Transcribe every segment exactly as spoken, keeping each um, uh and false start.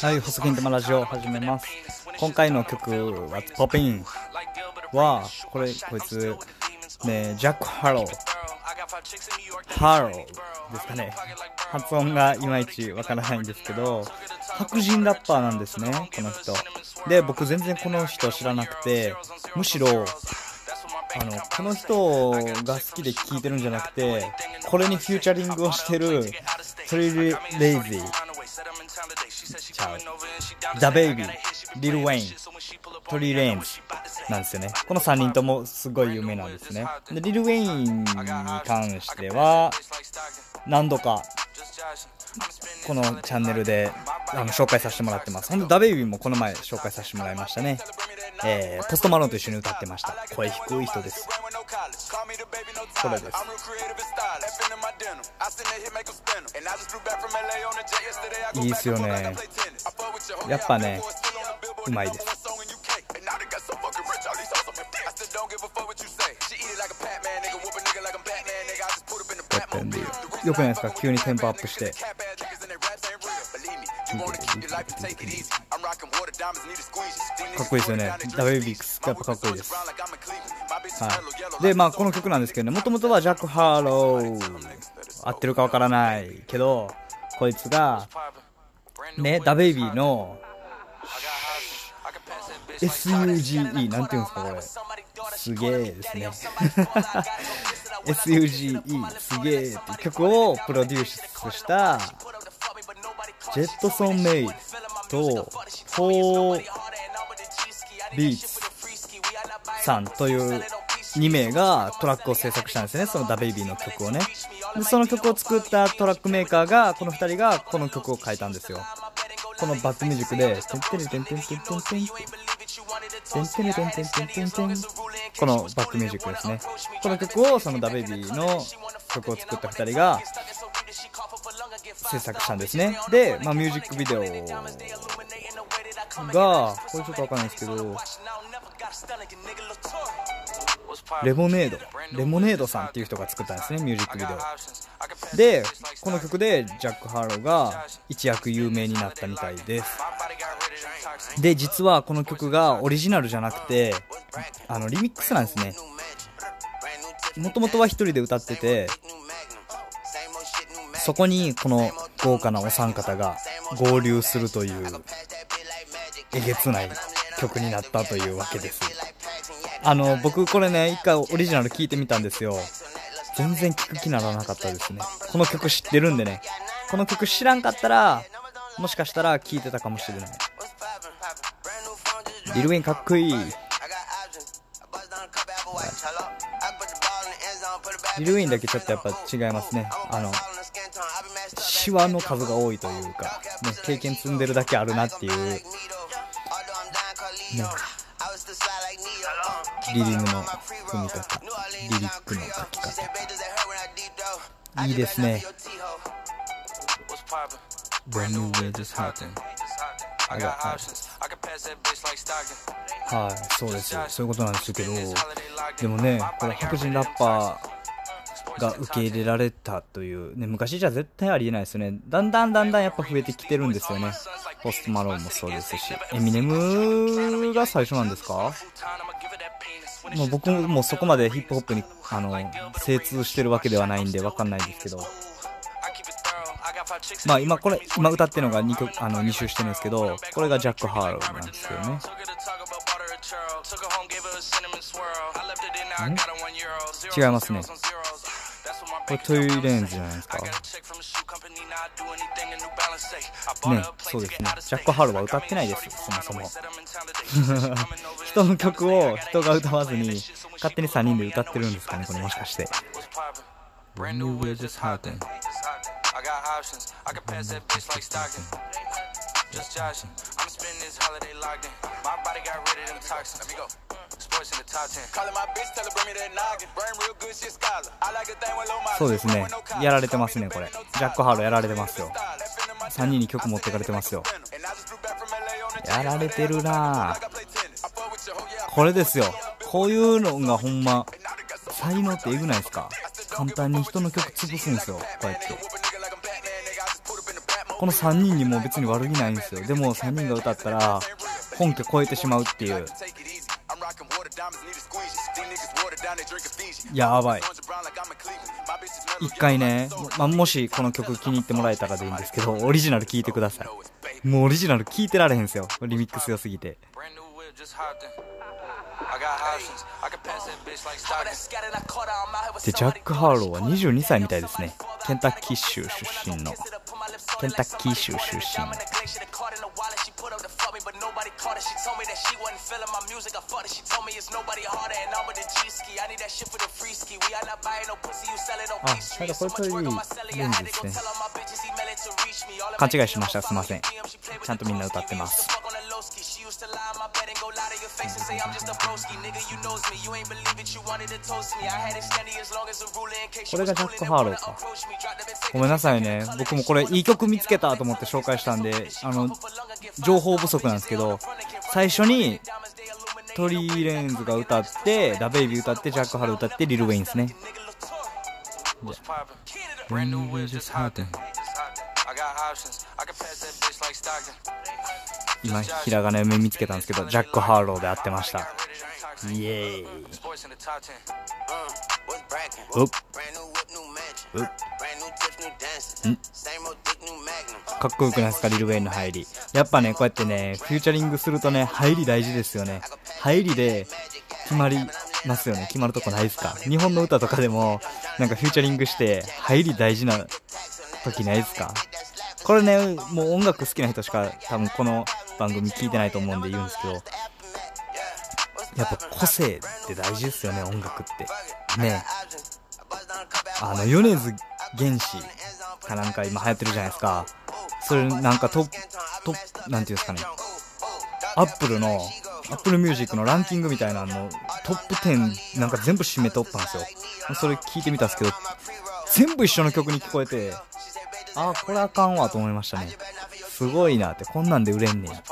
はい、発言玉ラジオを始めます。今回の曲は「Popping」はこれこいつねジャック・ハローハローですかね、発音がいまいちわからないんですけど、白人ラッパーなんですねこの人で、僕全然この人知らなくて、むしろあのこの人が好きで聴いてるんじゃなくて、これにフューチャリングをしてるトリリ・レイジーちゃうザ・ベイビー、リル・ウェイン、トリ・レインなんですよね。このさんにんともすごい有名なんですね。でリル・ウェインに関しては何度かこのチャンネルであの紹介させてもらってます。ほんとザ・ベイビーもこの前紹介させてもらいましたね。えー、ポストマロンと一緒に歌ってました。声低い人です。これです。いいですよね、やっぱね、うまいです。よくないですか、急にテンポアップして。かっこいいですよね。ザ・ベイビーやっぱかっこいいです、はい、でまあこの曲なんですけどね、もともとはジャック・ハロー、合ってるかわからないけど、こいつがねザ・ベイビーの エスユージーイー なんていうんですかこれ、すげえですねエスユージーイー すげえっていう曲をプロデュースしたジェットソン・メイとフォービーツさんというにめいがトラックを制作したんですね、そのザ・ベイビーの曲をね。でその曲を作ったトラックメーカーが、このふたりがこの曲を書いたんですよ。このバックミュージックでこのバックミュージックですね、この曲をそのザ・ベイビーの曲を作ったふたりが制作したんですね。で、まあ、ミュージックビデオがこれちょっとわかんないですけど、レモネードレモネードさんっていう人が作ったんですね、ミュージックビデオで。この曲でジャック・ハローが一躍有名になったみたいです。で実はこの曲がオリジナルじゃなくて、あのリミックスなんですね。もともとは一人で歌ってて、そこにこの豪華なお三方が合流するというえげつない曲になったというわけです。あの僕これね一回オリジナル聴いてみたんですよ。全然聴く気ならなかったですね。この曲知ってるんでね、この曲知らんかったらもしかしたら聴いてたかもしれない。リル・ウェインかっこいい。リル・ウェインだけちょっとやっぱ違いますね。あのシワの数が多いというか、ね、経験積んでるだけあるなっていう、ね、リリングの組み方、リリックの書き方いいですね。はい、そうですよ、そういうことなんですけど、でもねこれ白人ラッパーが受け入れられたという、ね、昔じゃ絶対ありえないですよね。だんだんだんだんやっぱ増えてきてるんですよね。ポストマロンもそうですし、エミネムが最初なんですか。もう僕もそこまでヒップホップにあの精通してるわけではないんで分かんないですけど、まあ今これ今歌ってるのが に, 曲あのに周してるんですけど、これがジャック・ハローなんですよね。違いますね、これトゥイレンズじゃないですか。ね、そうですね。ジャック・ハローは歌ってないです、そもそも。人の曲を人が歌わずに、勝手にさんにんで歌ってるんですかね、これもしかして。そうですね、やられてますねこれ。ジャック・ハローやられてますよ。さんにんに曲持ってかれてますよ。やられてるなぁ。これですよ、こういうのがほんま才能ってえぐないですか。簡単に人の曲潰すんですよ、こうやって。このさんにんにも別に悪気ないんですよ。でもさんにんが歌ったら本家超えてしまうっていう。やばい。いっかいね、まあ、もしこの曲気に入ってもらえたらでいいんですけど、オリジナル聴いてください。もうオリジナル聴いてられへんですよ、リミックス良すぎて。でジャック・ハーローはにじゅうにさいみたいですね。ケンタッキー州出身のケンタッキー州出身。あ、なんかこれといいもんですね。勘違いしました。すいません。ちゃんとみんな歌ってます。これがジャック・ハーローか。ごめんなさいね。僕もこれいい曲見つけたと思って紹介したんで、あの情報不足なんですけど、最初にトリー・レインズが歌って、ダ・ベイビー歌って、ジャック・ハーロー歌って、リル・ウェインですね。今ひらがな読み見つけたんですけど、ジャック・ハーローで合ってました。イエーイ。おっおっ、かっこよくないですか、リル・ウェインの入り。やっぱね、こうやってねフューチャリングするとね、入り大事ですよね。入りで決まりますよね。決まるとこないですか？日本の歌とかでもなんかフューチャリングして入り大事な時ないですか？これね、もう音楽好きな人しか多分この番組聞いてないと思うんで言うんですけど、やっぱ個性って大事ですよね、音楽って。ね、あの米津玄師かなんか今流行ってるじゃないですか。それなんかトップ、なんていうんですかね、アップルの、アップルミュージックのランキングみたいなのトップじゅうなんか全部締めとったんですよ。それ聞いてみたんですけど、全部一緒の曲に聞こえて、あーこれあかんわと思いましたね。すごいなって、こんなんで売れんねん。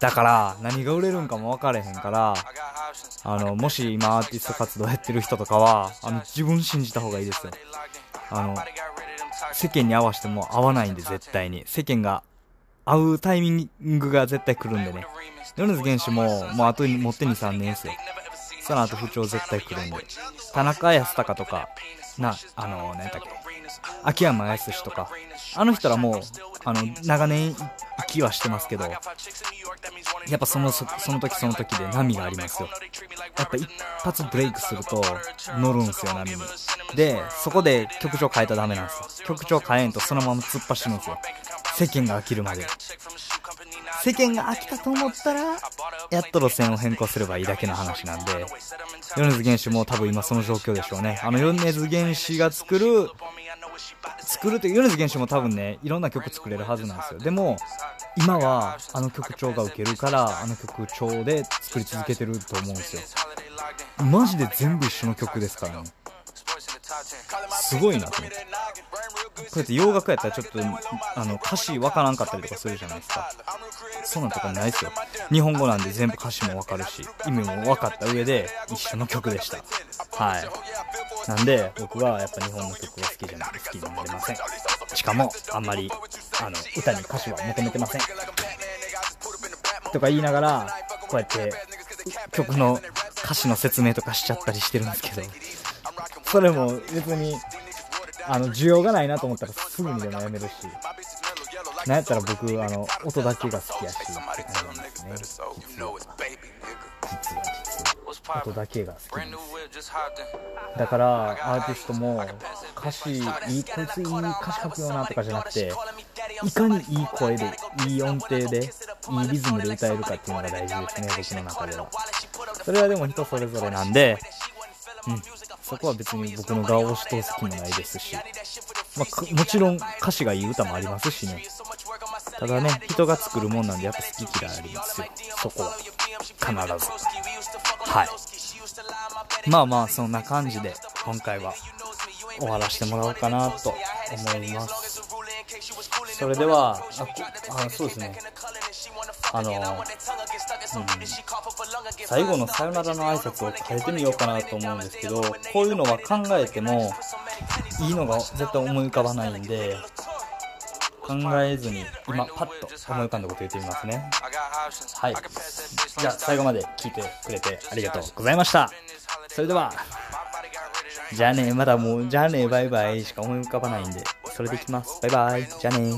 だから何が売れるんかも分かれへんから、あのもし今アーティスト活動やってる人とかは、あの自分信じた方がいいですよ。あの世間に合わせても合わないんで、絶対に世間が合うタイミングが絶対来るんでね。米津玄師ももうあと持ってにさんねんですよ。その後不調絶対来るんで。田中康隆とかな、あの何だっけ、秋山康とか、あの人らもうあの長年生きはしてますけど、やっぱその そ, その時その時で波がありますよ。やっぱ一発ブレイクすると乗るんですよ、波に。でそこで曲調変えたらダメなんですよ。曲調変えんとそのまま突っ走るんですよ、世間が飽きるまで。世間が飽きたと思ったらやっと路線を変更すればいいだけの話なんで、米津玄師も多分今その状況でしょうね。あの米津玄師が作る作るという、米津玄師も多分ね、いろんな曲作れるはずなんですよ。でも今はあの曲調がウケるから、あの曲調で作り続けてると思うんですよ。マジで全部一緒の曲ですからね、すごいなと思って。こうやって洋楽やったらちょっとあの歌詞わからんかったりとかするじゃないですか。そんなとこないですよ。日本語なんで全部歌詞もわかるし、意味もわかった上で一緒の曲でした。はい。なんで僕はやっぱ日本の曲が好きじゃない、好きになれません。しかもあんまりあの歌に歌詞は求めてません。とか言いながらこうやって曲の歌詞の説明とかしちゃったりしてるんですけど、それも別にあの需要がないなと思ったらすぐにでもやめるし、なんやったら僕あの音だけが好きやしって感じなんですね。実は実は実は音だけが好きです。だからアーティストも歌詞いい、こいついい歌詞書くよなとかじゃなくて、いかにいい声でいい音程でいいリズムで歌えるかっていうのが大事ですね、僕の中では。それはでも人それぞれなんで、うん、そこは別に僕の顔を押し通す気もないですし、まあ、もちろん歌詞がいい歌もありますしね。ただね、人が作るもんなんでやっぱ好き嫌いありますよ、そこは必ず。はい、まあまあそんな感じで今回は終わらせてもらおうかなと思います。それでは、ああそうですね、あの、うん、最後のさよならの挨拶を変えてみようかなと思うんですけど、こういうのは考えてもいいのが絶対思い浮かばないんで、考えずに今パッと思い浮かんだこと言ってみますね。はい、じゃあ最後まで聞いてくれてありがとうございました。それではじゃあね、まだもうじゃあねバイバイしか思い浮かばないんで、それでいきます。バイバイ、じゃあね。